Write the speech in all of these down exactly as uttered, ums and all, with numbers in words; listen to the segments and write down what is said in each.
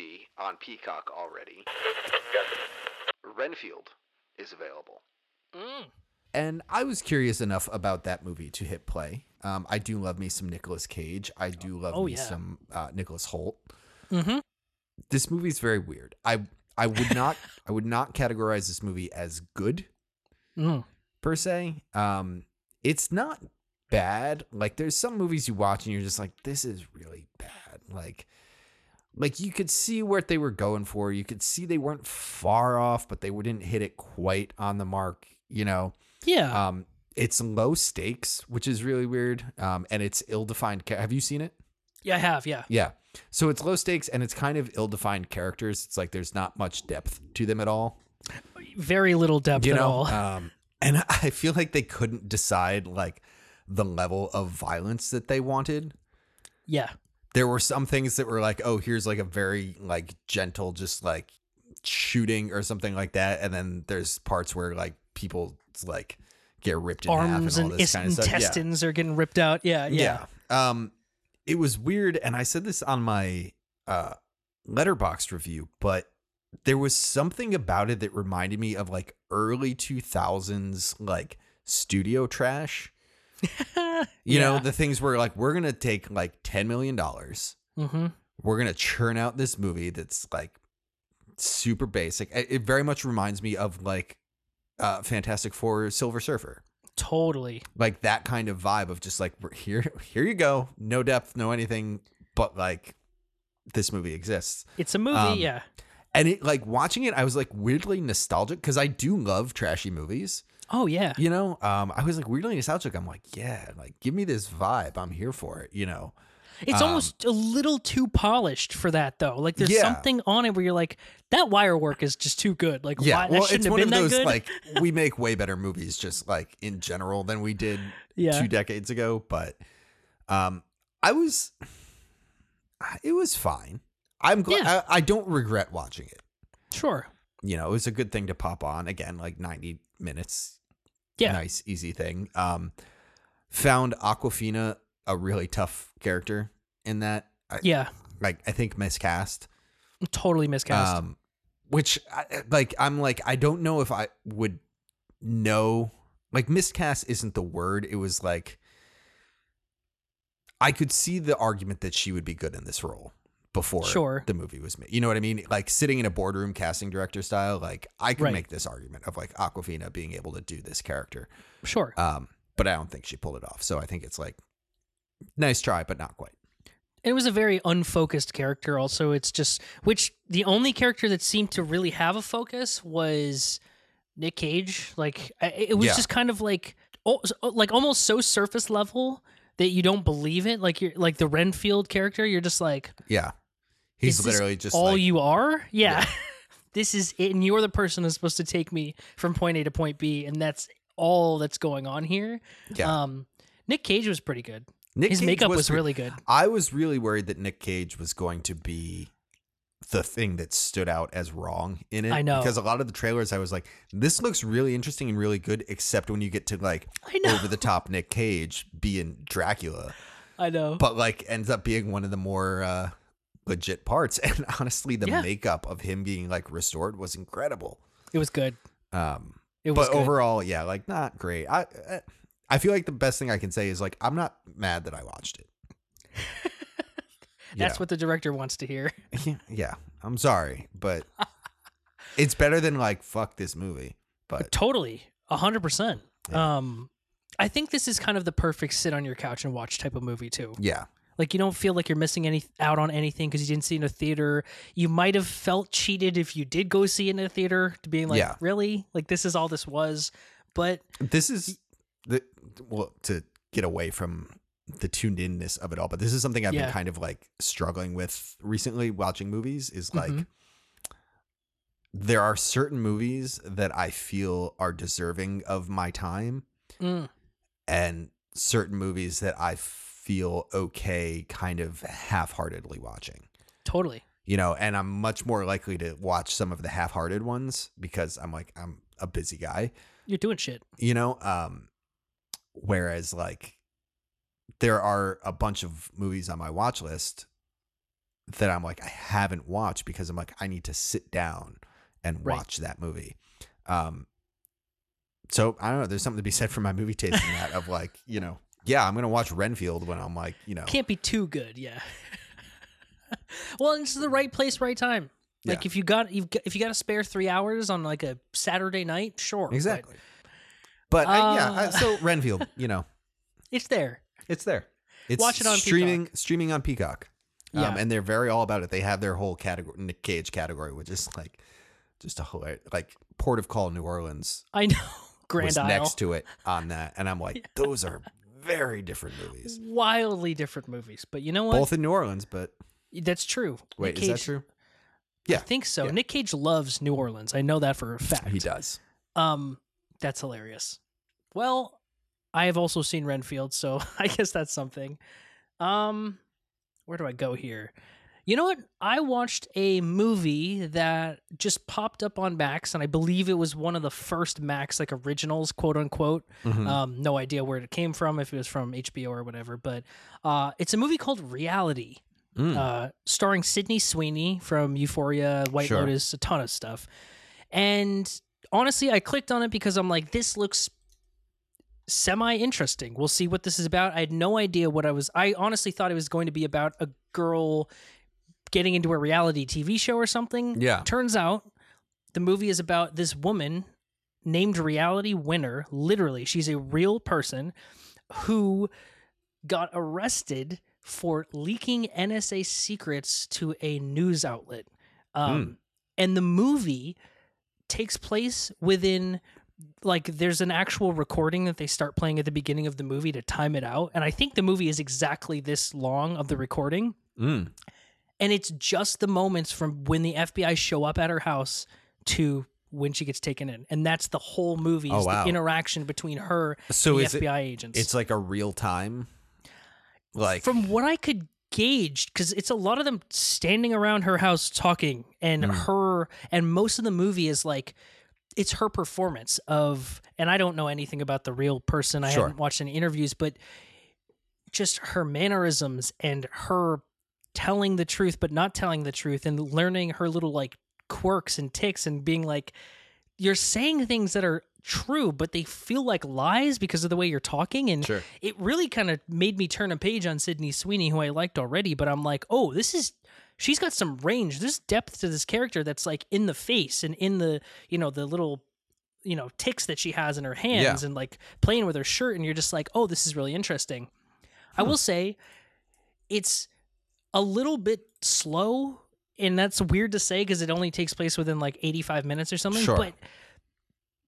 see on Peacock already, Renfield is available. Mm. And I was curious enough about that movie to hit play. Um, I do love me some Nicolas Cage. I do love oh, me yeah. some uh, Nicholas Hoult. Mm-hmm. This movie is very weird. I I would not I would not categorize this movie as good mm. per se. Um, it's not bad. Like, there's some movies you watch and you're just like, this is really bad. Like, like you could see what they were going for. You could see they weren't far off, but they didn't hit it quite on the mark. You know. Yeah. Um, it's low stakes, which is really weird. Um, and it's ill-defined. Ca- have you seen it? Yeah, I have. Yeah. Yeah. So it's low stakes and it's kind of ill-defined characters. It's like, there's not much depth to them at all. Very little depth you at know? all. Um, and I feel like they couldn't decide like the level of violence that they wanted. Yeah. There were some things that were like, oh, here's like a very like gentle, just like shooting or something like that. And then there's parts where like people like get ripped in half and all this kind of stuff. Arms and intestines yeah. are getting ripped out. Yeah, yeah. yeah. Um, it was weird, and I said this on my uh, Letterboxd review, but there was something about it that reminded me of like early two thousands like studio trash. you yeah. know, the things where like, we're going to take like ten million dollars. Mm-hmm. We're going to churn out this movie that's like super basic. It very much reminds me of like Uh, Fantastic Four: Silver Surfer. Totally. Like that kind of vibe of just like, we're here, here you go. No depth, no anything, but like this movie exists. It's a movie, um, yeah. And it like watching it, I was like weirdly nostalgic because I do love trashy movies. Oh, yeah. You know, um, I was like weirdly nostalgic. I'm like, yeah, like give me this vibe. I'm here for it, you know. It's um, almost a little too polished for that, though. Like, there's yeah. something on it where you're like, that wire work is just too good. Like, yeah. why, well, that shouldn't have been that good. It's one of those, like, we make way better movies just, like, in general than we did yeah. two decades ago. But um, I was, it was fine. I'm glad, yeah. I, I don't regret watching it. Sure. You know, it was a good thing to pop on. Again, like, ninety minutes. Yeah. Nice, easy thing. Um, found Awkwafina a really tough character in that. I, yeah. Like, I think miscast. Totally miscast. Um, which, I, like, I'm like, I don't know if I would know. Like, miscast isn't the word. It was like, I could see the argument that she would be good in this role before sure. the movie was made. You know what I mean? Like, sitting in a boardroom casting director style, like, I could right. make this argument of, like, Awkwafina being able to do this character. Sure. Um, but I don't think she pulled it off. So I think it's like, nice try, but not quite. It was a very unfocused character also. It's just, which the only character that seemed to really have a focus was Nick Cage. Like, it was yeah. just kind of like, oh, like almost so surface level that you don't believe it. Like, you're like the Renfield character. You're just like, yeah, he's literally just all like, you are. Yeah, yeah. This is it. And you're the person who's supposed to take me from point A to point B. And that's all that's going on here. Yeah. Um, Nick Cage was pretty good. Nick His Cage makeup was, was really good. I was really worried that Nick Cage was going to be the thing that stood out as wrong in it. I know. Because a lot of the trailers, I was like, this looks really interesting and really good, except when you get to, like, over-the-top Nick Cage being Dracula. I know. But, like, ends up being one of the more uh, legit parts. And, honestly, the yeah. makeup of him being, like, restored was incredible. It was good. Um, it was But good. Overall, yeah, like, not great. I... I I feel like the best thing I can say is, like, I'm not mad that I watched it. That's know. What the director wants to hear. Yeah. I'm sorry, but it's better than, like, fuck this movie. But totally. A hundred percent. Um, I think this is kind of the perfect sit on your couch and watch type of movie too. Yeah. Like, you don't feel like you're missing any out on anything because you didn't see it in a theater. You might have felt cheated if you did go see it in a theater, to being like, yeah. really? Like, this is all this was. But this is... The, well, to get away from the tuned inness of it all, but this is something I've yeah. been kind of like struggling with recently watching movies is like, mm-hmm. there are certain movies that I feel are deserving of my time mm. and certain movies that I feel okay kind of half-heartedly watching. Totally. You know, and I'm much more likely to watch some of the half-hearted ones because I'm like, I'm a busy guy. You're doing shit. You know, um, whereas, like, there are a bunch of movies on my watch list that I'm like, I haven't watched because I'm like, I need to sit down and right. watch that movie. Um, so I don't know. There's something to be said for my movie taste in that of like, you know, yeah, I'm going to watch Renfield when I'm like, you know, can't be too good. Yeah. Well, and it's the right place, right time. Like yeah. if you got, you've got, if you got to spare three hours on like a Saturday night, sure. Exactly. But, but uh, I, yeah, I, so Renfield, you know, it's there. It's there. It's Watch it on streaming, Peacock. streaming on Peacock. Um, yeah. And they're very all about it. They have their whole category, Nick Cage category, which is like just a whole, like Port of Call New Orleans. I know. Grand Isle. Next to it on that. And I'm like, yeah. those are very different movies. Wildly different movies. But you know what? Both in New Orleans, but. That's true. Wait, Nick Cage, is that true? Yeah. I think so. Yeah. Nick Cage loves New Orleans. I know that for a fact. He does. Um, that's hilarious. Well, I have also seen Renfield, so I guess that's something. Um, where do I go here? You know what? I watched a movie that just popped up on Max, and I believe it was one of the first Max like originals, quote unquote. Mm-hmm. Um, no idea where it came from, if it was from H B O or whatever. But uh, it's a movie called Reality, mm. uh, starring Sydney Sweeney from Euphoria, White sure. Lotus, a ton of stuff. And honestly, I clicked on it because I'm like, this looks semi-interesting. We'll see what this is about. I had no idea what I was... I honestly thought it was going to be about a girl getting into a reality T V show or something. Yeah. Turns out the movie is about this woman named Reality Winner. Literally, she's a real person who got arrested for leaking N S A secrets to a news outlet. Um, mm. And the movie takes place within... like there's an actual recording that they start playing at the beginning of the movie to time it out. And I think the movie is exactly this long of the recording. Mm. And it's just the moments from when the F B I show up at her house to when she gets taken in. And that's the whole movie, is oh, wow. the interaction between her so and the F B I it, agents. It's like a real time? Like from what I could gauge, because it's a lot of them standing around her house talking and mm. her, and most of the movie is like, it's her performance of, and I don't know anything about the real person. I sure. haven't watched any interviews, but just her mannerisms and her telling the truth, but not telling the truth, and learning her little like quirks and tics and being like, you're saying things that are true, but they feel like lies because of the way you're talking. And sure. it really kind of made me turn a page on Sydney Sweeney, who I liked already, but I'm like, oh, this is, she's got some range. There's depth to this character that's like in the face and in the, you know, the little, you know, ticks that she has in her hands yeah. and like playing with her shirt. And you're just like, oh, this is really interesting. Hmm. I will say it's a little bit slow, and that's weird to say because it only takes place within like eighty-five minutes or something. Sure. But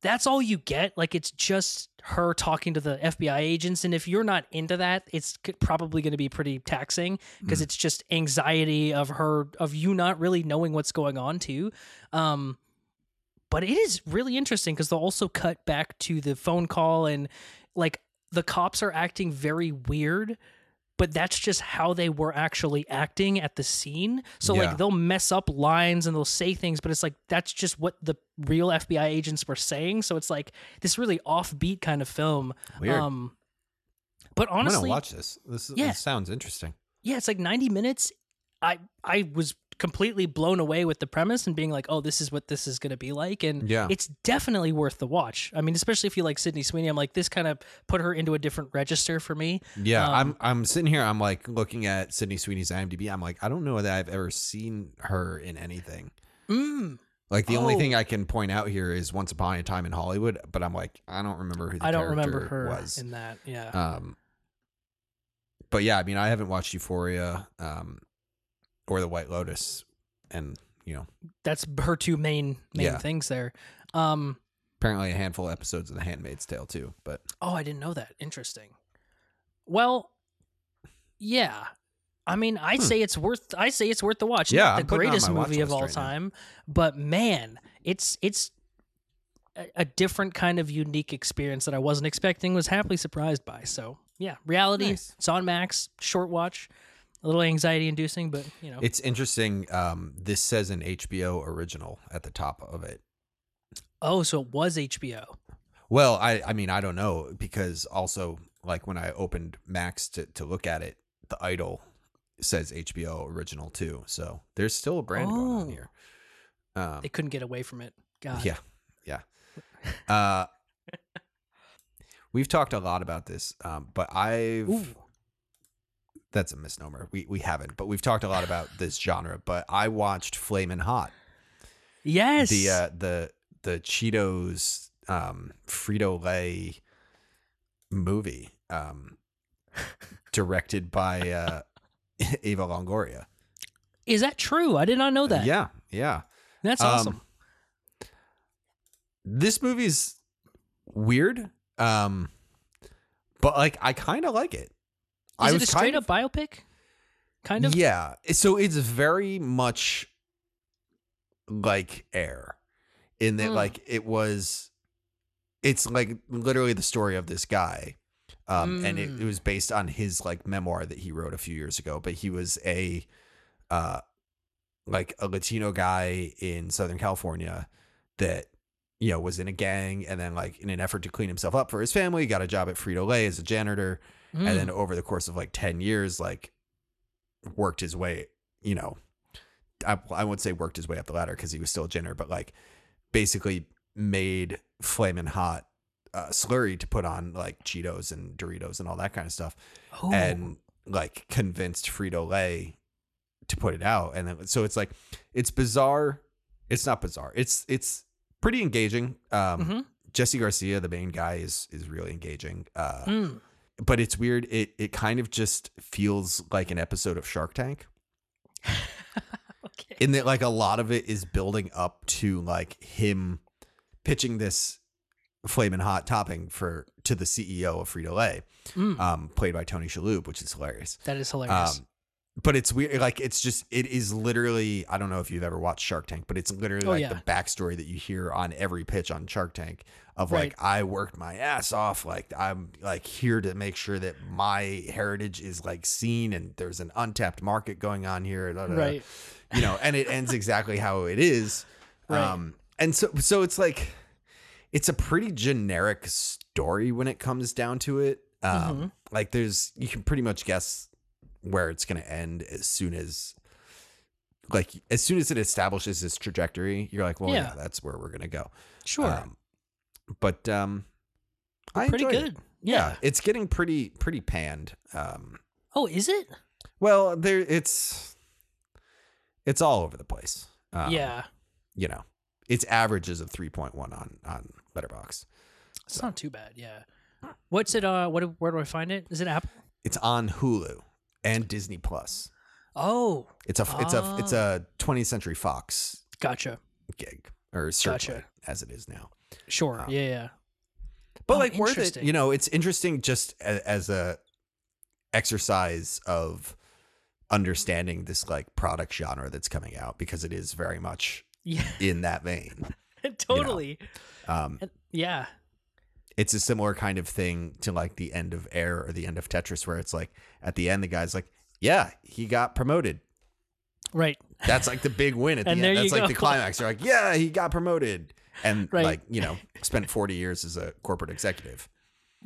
that's all you get. Like it's just her talking to the F B I agents. And if you're not into that, it's probably going to be pretty taxing because mm. it's just anxiety of her, of you not really knowing what's going on too. Um, but it is really interesting because they'll also cut back to the phone call, and like the cops are acting very weird, but that's just how they were actually acting at the scene. So yeah. like they'll mess up lines and they'll say things, but it's like, that's just what the real F B I agents were saying. So it's like this really offbeat kind of film. Weird. Um, but honestly, I'm gonna watch this. This, is, yeah. this sounds interesting. Yeah. It's like ninety minutes. I, I was completely blown away with the premise and being like, oh, this is what this is going to be like. And yeah. it's definitely worth the watch. I mean, especially if you like Sydney Sweeney, I'm like, this kind of put her into a different register for me. Yeah. Um, I'm, I'm sitting here. I'm like looking at Sydney Sweeney's IMDb. I'm like, I don't know that I've ever seen her in anything. Mm, like the oh. only thing I can point out here is Once Upon a Time in Hollywood, but I'm like, I don't remember who the I don't remember her was in that. Yeah. Um, but yeah, I mean, I haven't watched Euphoria. Um, Or the White Lotus, and you know that's her two main main yeah. things there. Um, Apparently, a handful of episodes of The Handmaid's Tale too. But oh, I didn't know that. Interesting. Well, yeah. I mean, I hmm. say it's worth. I say it's worth the watch. Yeah, not the greatest movie of all time, but man, it's it's a, a different kind of unique experience that I wasn't expecting. Was happily surprised by. So yeah, Reality. Nice. It's on Max. Short watch. A little anxiety inducing, but you know, it's interesting. Um, this says an H B O original at the top of it. Oh, so it was H B O. Well, I, I mean, I don't know, because also like when I opened Max to, to look at it, the idol says H B O original too. So there's still a brand oh. going on here. Um, they couldn't get away from it. God. Yeah. Yeah. Uh, we've talked a lot about this, um, but I've, Ooh. that's a misnomer. We, we haven't, but we've talked a lot about this genre, but I watched Flamin' Hot. Yes. The, uh, the, the Cheetos, um, Frito-Lay movie, um, directed by, uh, Eva Longoria. Is that true? I did not know that. Yeah. Yeah. That's awesome. Um, this movie's weird. Um, but like, I kind of like it. Is I it was a straight up of, biopic? Kind of? Yeah. So it's very much like Air in that, mm. like it was, it's like literally the story of this guy. Um, mm. and it, it was based on his like memoir that he wrote a few years ago, but he was a, uh, like a Latino guy in Southern California that, you know, was in a gang and then like in an effort to clean himself up for his family, got a job at Frito-Lay as a janitor. Mm. And then over the course of like ten years, like worked his way, you know, I, I wouldn't say worked his way up the ladder because he was still a janitor, but like basically made Flamin' Hot uh, slurry to put on like Cheetos and Doritos and all that kind of stuff. Oh. And like convinced Frito-Lay to put it out. And then, so it's like, it's bizarre. It's not bizarre. It's, it's pretty engaging. Um, mm-hmm. Jesse Garcia, the main guy, is, is really engaging. Uh, mm. But it's weird. It, it kind of just feels like an episode of Shark Tank. Okay. In that, like a lot of it is building up to like him pitching this Flamin' Hot topping for, to the C E O of Frito-Lay, mm. um, played by Tony Shalhoub, which is hilarious. That is hilarious. Um, But it's weird. Like, it's just, it is literally, I don't know if you've ever watched Shark Tank, but it's literally oh, like yeah. the backstory that you hear on every pitch on Shark Tank of right. like, I worked my ass off. Like, I'm like here to make sure that my heritage is like seen and there's an untapped market going on here. Blah, blah, right. blah. You know, and it ends exactly how it is. Right. Um, and so, so it's like, it's a pretty generic story when it comes down to it. Um, mm-hmm. Like there's, you can pretty much guess where it's going to end as soon as like, as soon as it establishes its trajectory, you're like, well, yeah, yeah that's where we're going to go. Sure. Um, but, um, I pretty good. It. Yeah. yeah. It's getting pretty, pretty panned. Um, Oh, is it? Well, there it's, it's all over the place. Um, yeah. You know, it's averages of three point one on, on Letterboxd. It's so. Not too bad. Yeah. What's it? Uh, what, where do I find it? Is it Apple? It's on Hulu. And Disney Plus. Oh, it's a it's uh, a it's a twentieth Century Fox gotcha gig or gotcha as it is now. Sure, um, yeah, yeah. But oh, like worth it, you know. It's interesting just a, as a exercise of understanding this like product genre that's coming out because it is very much yeah. in that vein. Totally. You know? Um, yeah. It's a similar kind of thing to like the end of Air or the end of Tetris, where it's like at the end, the guy's like, yeah, he got promoted. Right. That's like the big win at the end. That's like go. the climax. You're like, yeah, he got promoted. And right. like, you know, spent forty years as a corporate executive.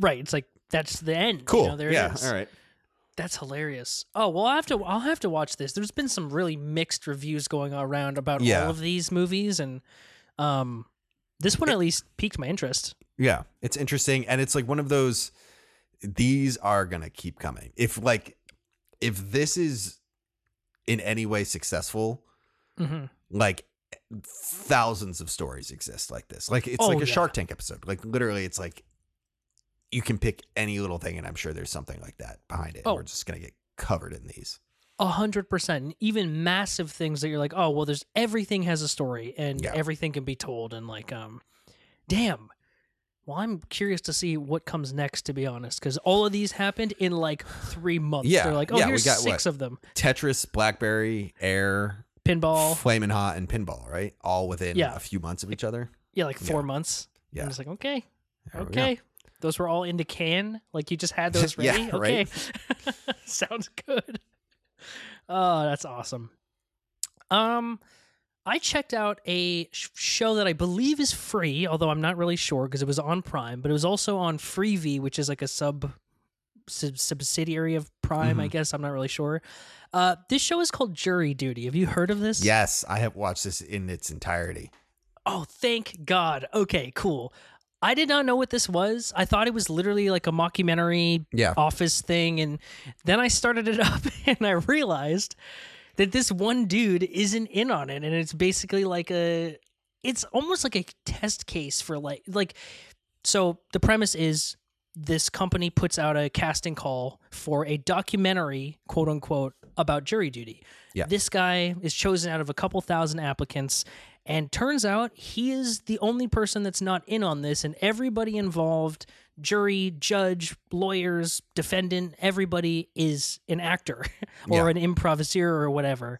Right. It's like, that's the end. Cool. You know, there yeah. it is. All right. That's hilarious. Oh, well, I'll have to, I'll have to watch this. There's been some really mixed reviews going around about yeah. all of these movies. And um, this one at least piqued my interest. Yeah, it's interesting. And it's like one of those, these are going to keep coming. If like, if this is in any way successful, mm-hmm. like thousands of stories exist like this. Like it's oh, like a yeah. Shark Tank episode. Like literally it's like you can pick any little thing and I'm sure there's something like that behind it. Oh. We're just going to get covered in these. A hundred percent. Even massive things that you're like, oh, well, there's everything has a story and yeah. everything can be told. And like, um, damn. Well, I'm curious to see what comes next, to be honest, because all of these happened in like three months. Yeah, they're like, oh, yeah, here's we got, six what? of them. Tetris, Blackberry, Air, Pinball, Flamin' Hot, and Pinball, right? All within yeah. a few months of each other. Yeah, like four yeah. months. Yeah. I'm just like, okay, there okay. We those were all in the can. Like you just had those ready. yeah, okay. Sounds good. Oh, that's awesome. Um... I checked out a show that I believe is free, although I'm not really sure because it was on Prime, but it was also on Freevee, which is like a sub sub- subsidiary of Prime, mm-hmm. I guess. I'm not really sure. Uh, this show is called Jury Duty. Have you heard of this? Yes, I have watched this in its entirety. Oh, thank God. Okay, cool. I did not know what this was. I thought it was literally like a mockumentary yeah. office thing. And then I started it up and I realized that this one dude isn't in on it. And it's basically like a, it's almost like a test case for like, like, so the premise is this company puts out a casting call for a documentary, quote unquote, about jury duty. Yeah. This guy is chosen out of a couple thousand applicants. And turns out he is the only person that's not in on this, and everybody involved, jury, judge, lawyers, defendant, everybody is an actor or yeah. an improviser or whatever.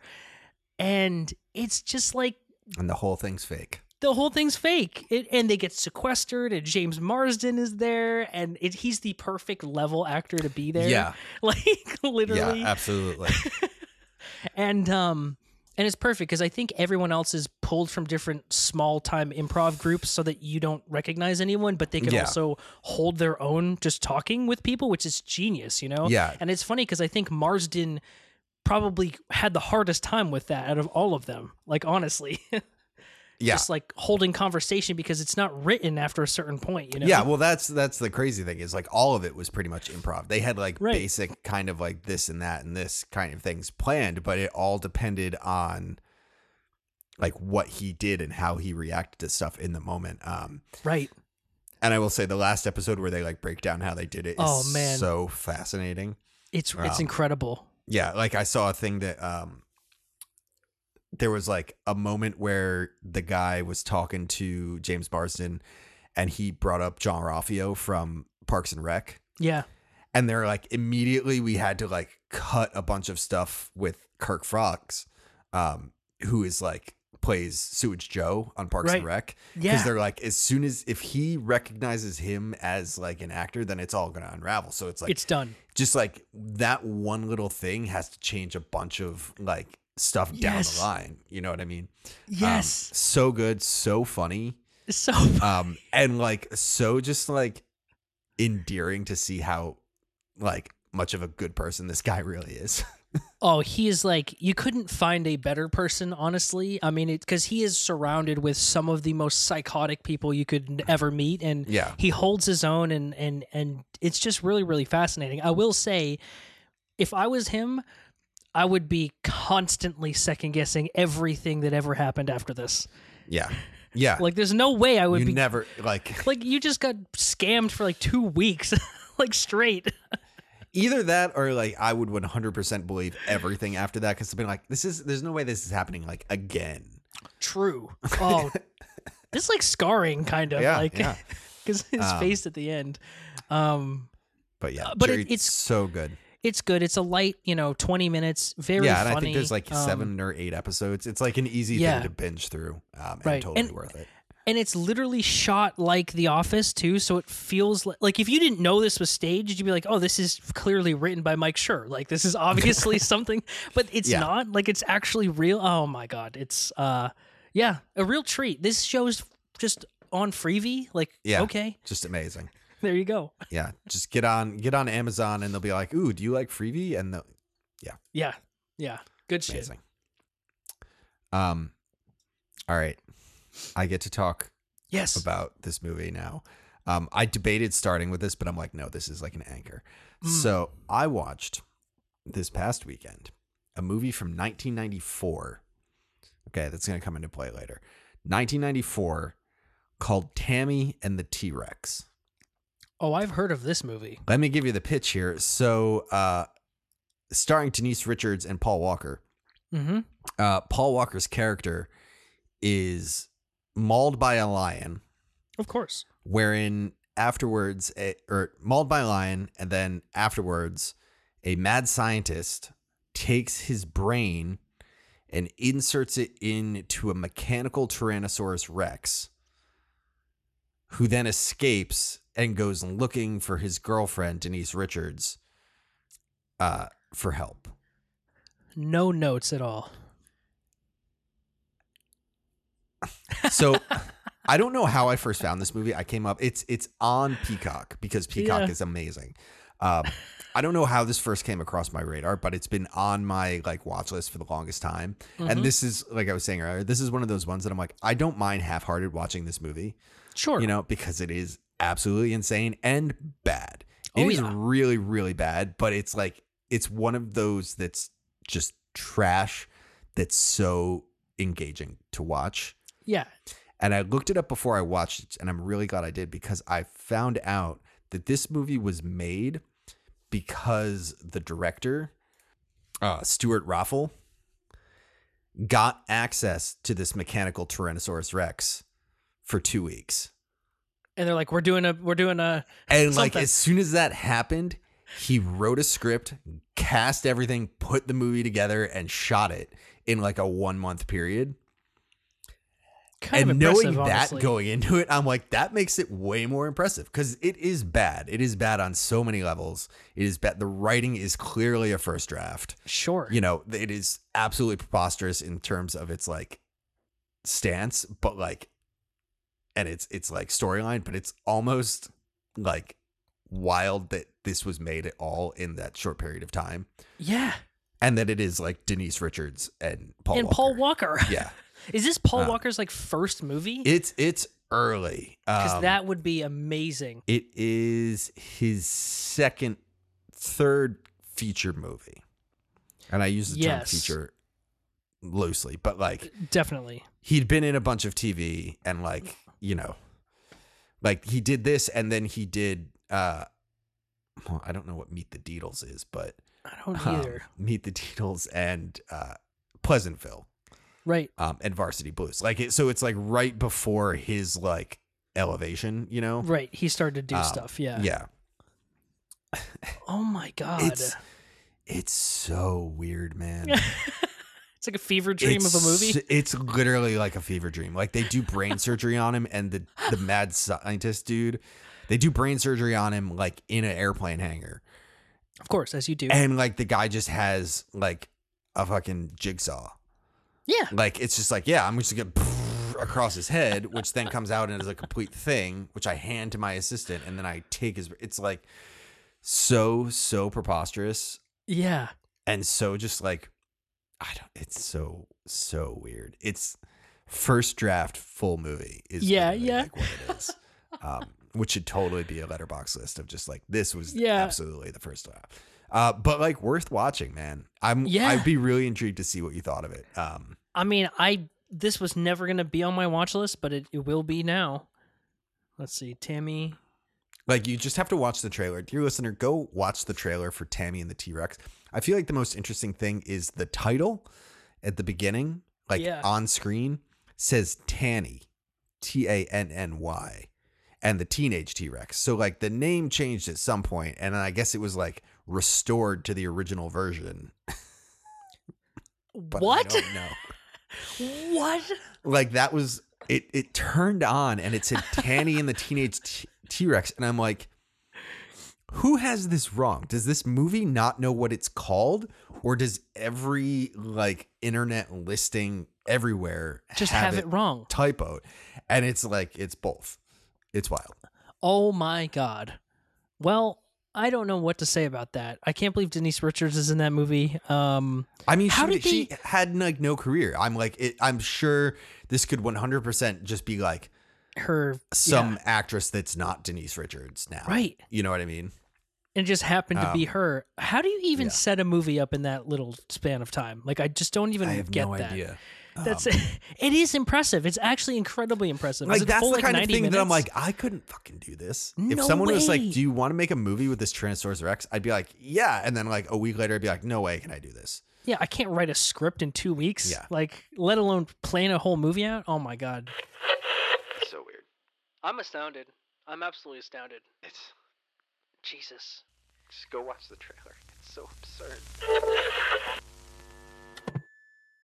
And it's just like... And the whole thing's fake. The whole thing's fake. It, and they get sequestered, and James Marsden is there, and it, he's the perfect level actor to be there. Yeah. Like, literally. Yeah, absolutely. and... um. And it's perfect because I think everyone else is pulled from different small-time improv groups so that you don't recognize anyone, but they can yeah. also hold their own just talking with people, which is genius, you know? Yeah. And it's funny because I think Marsden probably had the hardest time with that out of all of them, like honestly. yeah. Just like holding conversation because it's not written after a certain point, you know? Yeah, well, that's that's the crazy thing is like all of it was pretty much improv. They had like right. basic kind of like this and that and this kind of things planned, but it all depended on like what he did and how he reacted to stuff in the moment. Um, right. And I will say the last episode where they like break down how they did it is oh, man. so fascinating. It's um, it's incredible. Yeah, like I saw a thing that... um. There was like a moment where the guy was talking to James Marsden and he brought up John Ralphio from Parks and Rec. Yeah. And they're like, immediately we had to like cut a bunch of stuff with Kirk Fox, um, who is like plays Sewage Joe on Parks right. and Rec. Yeah. Because they're like, as soon as if he recognizes him as like an actor, then it's all going to unravel. So it's like, it's done. Just like that one little thing has to change a bunch of like, stuff yes. down the line, you know what I mean? Yes. Um, so good, so funny, so funny. um, and like so just like endearing to see how like much of a good person this guy really is. Oh, he is like you couldn't find a better person, honestly. I mean, it because he is surrounded with some of the most psychotic people you could ever meet, and yeah. he holds his own, and and and it's just really really fascinating. I will say, if I was him, I would be constantly second guessing everything that ever happened after this. Yeah. Yeah. Like there's no way I would you be never like, like you just got scammed for like two weeks, like straight. Either that or like, I would one hundred percent believe everything after that. Cause I've been like, this is, there's no way this is happening like again. True. Oh, this is like scarring kind of yeah, like, yeah. cause his um, face at the end. Um, but yeah, but Jerry, it, it's so good. It's good. It's a light, you know, twenty minutes. Very yeah, and funny. I think there's like um, seven or eight episodes. It's like an easy yeah. thing to binge through um, and right. totally and, worth it. And it's literally shot like The Office, too. So it feels like, like if you didn't know this was staged, you'd be like, oh, this is clearly written by Mike Schur. Like this is obviously something, but it's yeah. not. Like it's actually real. Oh, my God. It's, uh, yeah, a real treat. This show is just on Freevee. Like, yeah, okay. Just amazing. There you go. Yeah, just get on get on Amazon and they'll be like, "Ooh, do you like Freevee?" And the yeah. Yeah. Yeah. Good Amazing. Shit. Um all right. I get to talk yes. about this movie now. Um I debated starting with this, but I'm like, "No, this is like an anchor." Mm. So, I watched this past weekend a movie from nineteen ninety-four. Okay, that's going to come into play later. nineteen ninety-four called Tammy and the T-Rex. Oh, I've heard of this movie. Let me give you the pitch here. So, uh, starring Denise Richards and Paul Walker. Mm-hmm. Uh, Paul Walker's character is mauled by a lion. Of course. Wherein afterwards, a, or mauled by a lion, and then afterwards, a mad scientist takes his brain and inserts it into a mechanical Tyrannosaurus Rex, who then escapes and goes looking for his girlfriend, Denise Richards, uh, for help. No notes at all. So I don't know how I first found this movie. I came up. It's it's on Peacock because Peacock yeah. is amazing. Uh, I don't know how this first came across my radar, but it's been on my like watch list for the longest time. Mm-hmm. And this is, like I was saying earlier, this is one of those ones that I'm like, I don't mind half-hearted watching this movie. Sure. You know, because it is absolutely insane and bad. It oh, is yeah. really, really bad, but it's like, it's one of those that's just trash that's so engaging to watch. Yeah. And I looked it up before I watched it, and I'm really glad I did, because I found out that this movie was made because the director, uh, Stuart Raffel, got access to this mechanical Tyrannosaurus Rex for two weeks. And they're like, we're doing a, we're doing a, and something. Like, as soon as that happened, he wrote a script, cast everything, put the movie together, and shot it in like a one month period. Kind and knowing that honestly. Going into it, I'm like, that makes it way more impressive, because it is bad. It is bad on so many levels. It is bad. The writing is clearly a first draft. Sure. You know, it is absolutely preposterous in terms of its like stance, but like, and it's, it's like storyline, but it's almost like wild that this was made at all in that short period of time. Yeah. And that it is like Denise Richards and Paul and Walker. Paul Walker. Yeah. Is this Paul um, Walker's like first movie? It's it's early. Because um, that would be amazing. It is his second, third feature movie. And I use the yes. term feature loosely, but like definitely. He'd been in a bunch of T V and like, you know, like he did this, and then he did uh well, I don't know what Meet the Deedles is, but I don't either. Um, Meet the Deedles and uh, Pleasantville. Right. Um, and Varsity Blues. Like, it, so it's like right before his like elevation, you know? Right. He started to do um, stuff. Yeah. Yeah. Oh my God. It's, it's so weird, man. It's like a fever dream it's, of a movie. It's literally like a fever dream. Like, they do brain surgery on him, and the, the mad scientist dude, they do brain surgery on him like in an airplane hangar. Of course, as you do. And like the guy just has like a fucking jigsaw. Yeah. Like, it's just like, yeah, I'm just going to get across his head, which then comes out and is a complete thing, which I hand to my assistant, and then I take his... It's like so, so preposterous. Yeah. And so just like, I don't... It's so, so weird. It's first draft full movie is yeah, really yeah. like what it is. Um, which should totally be a Letterboxd list of just like, this was yeah. absolutely the first draft. Uh, but like worth watching, man. I'm yeah. I'd be really intrigued to see what you thought of it. Um, I mean, I this was never gonna be on my watch list, but it, it will be now. Let's see, Tammy. Like, you just have to watch the trailer, dear listener. Go watch the trailer for Tammy and the T-Rex. I feel like the most interesting thing is the title at the beginning, like yeah. on screen, says Tanny, T A N N Y, and the teenage T-Rex. So like the name changed at some point, and I guess it was like restored to the original version. But what? I don't know. What? Like, that was it. It turned on and it said Tanny and the Teenage t- T-Rex, and I'm like, who has this wrong? Does this movie not know what it's called, or does every like internet listing everywhere just have, have it, it wrong? Typoed, and it's like it's both. It's wild. Oh my God. Well. I don't know what to say about that. I can't believe Denise Richards is in that movie. Um, I mean, how she, did they... she had like no career. I'm like, it, I'm sure this could one hundred percent just be like her some yeah. actress that's not Denise Richards now, right? You know what I mean? It just happened to um, be her. How do you even yeah. set a movie up in that little span of time? Like, I just don't even I have get no that. Idea. That's um, it is impressive. It's actually incredibly impressive. Like, that's full, the like, kind of thing minutes? That I'm like, I couldn't fucking do this. No if someone way. Was like, do you want to make a movie with this Tyrannosaurus Rex? I'd be like, yeah. And then like a week later, I'd be like, no way can I do this. Yeah, I can't write a script in two weeks. Yeah. Like, let alone plan a whole movie out. Oh my God. It's so weird. I'm astounded. I'm absolutely astounded. It's Jesus. Just go watch the trailer. It's so absurd.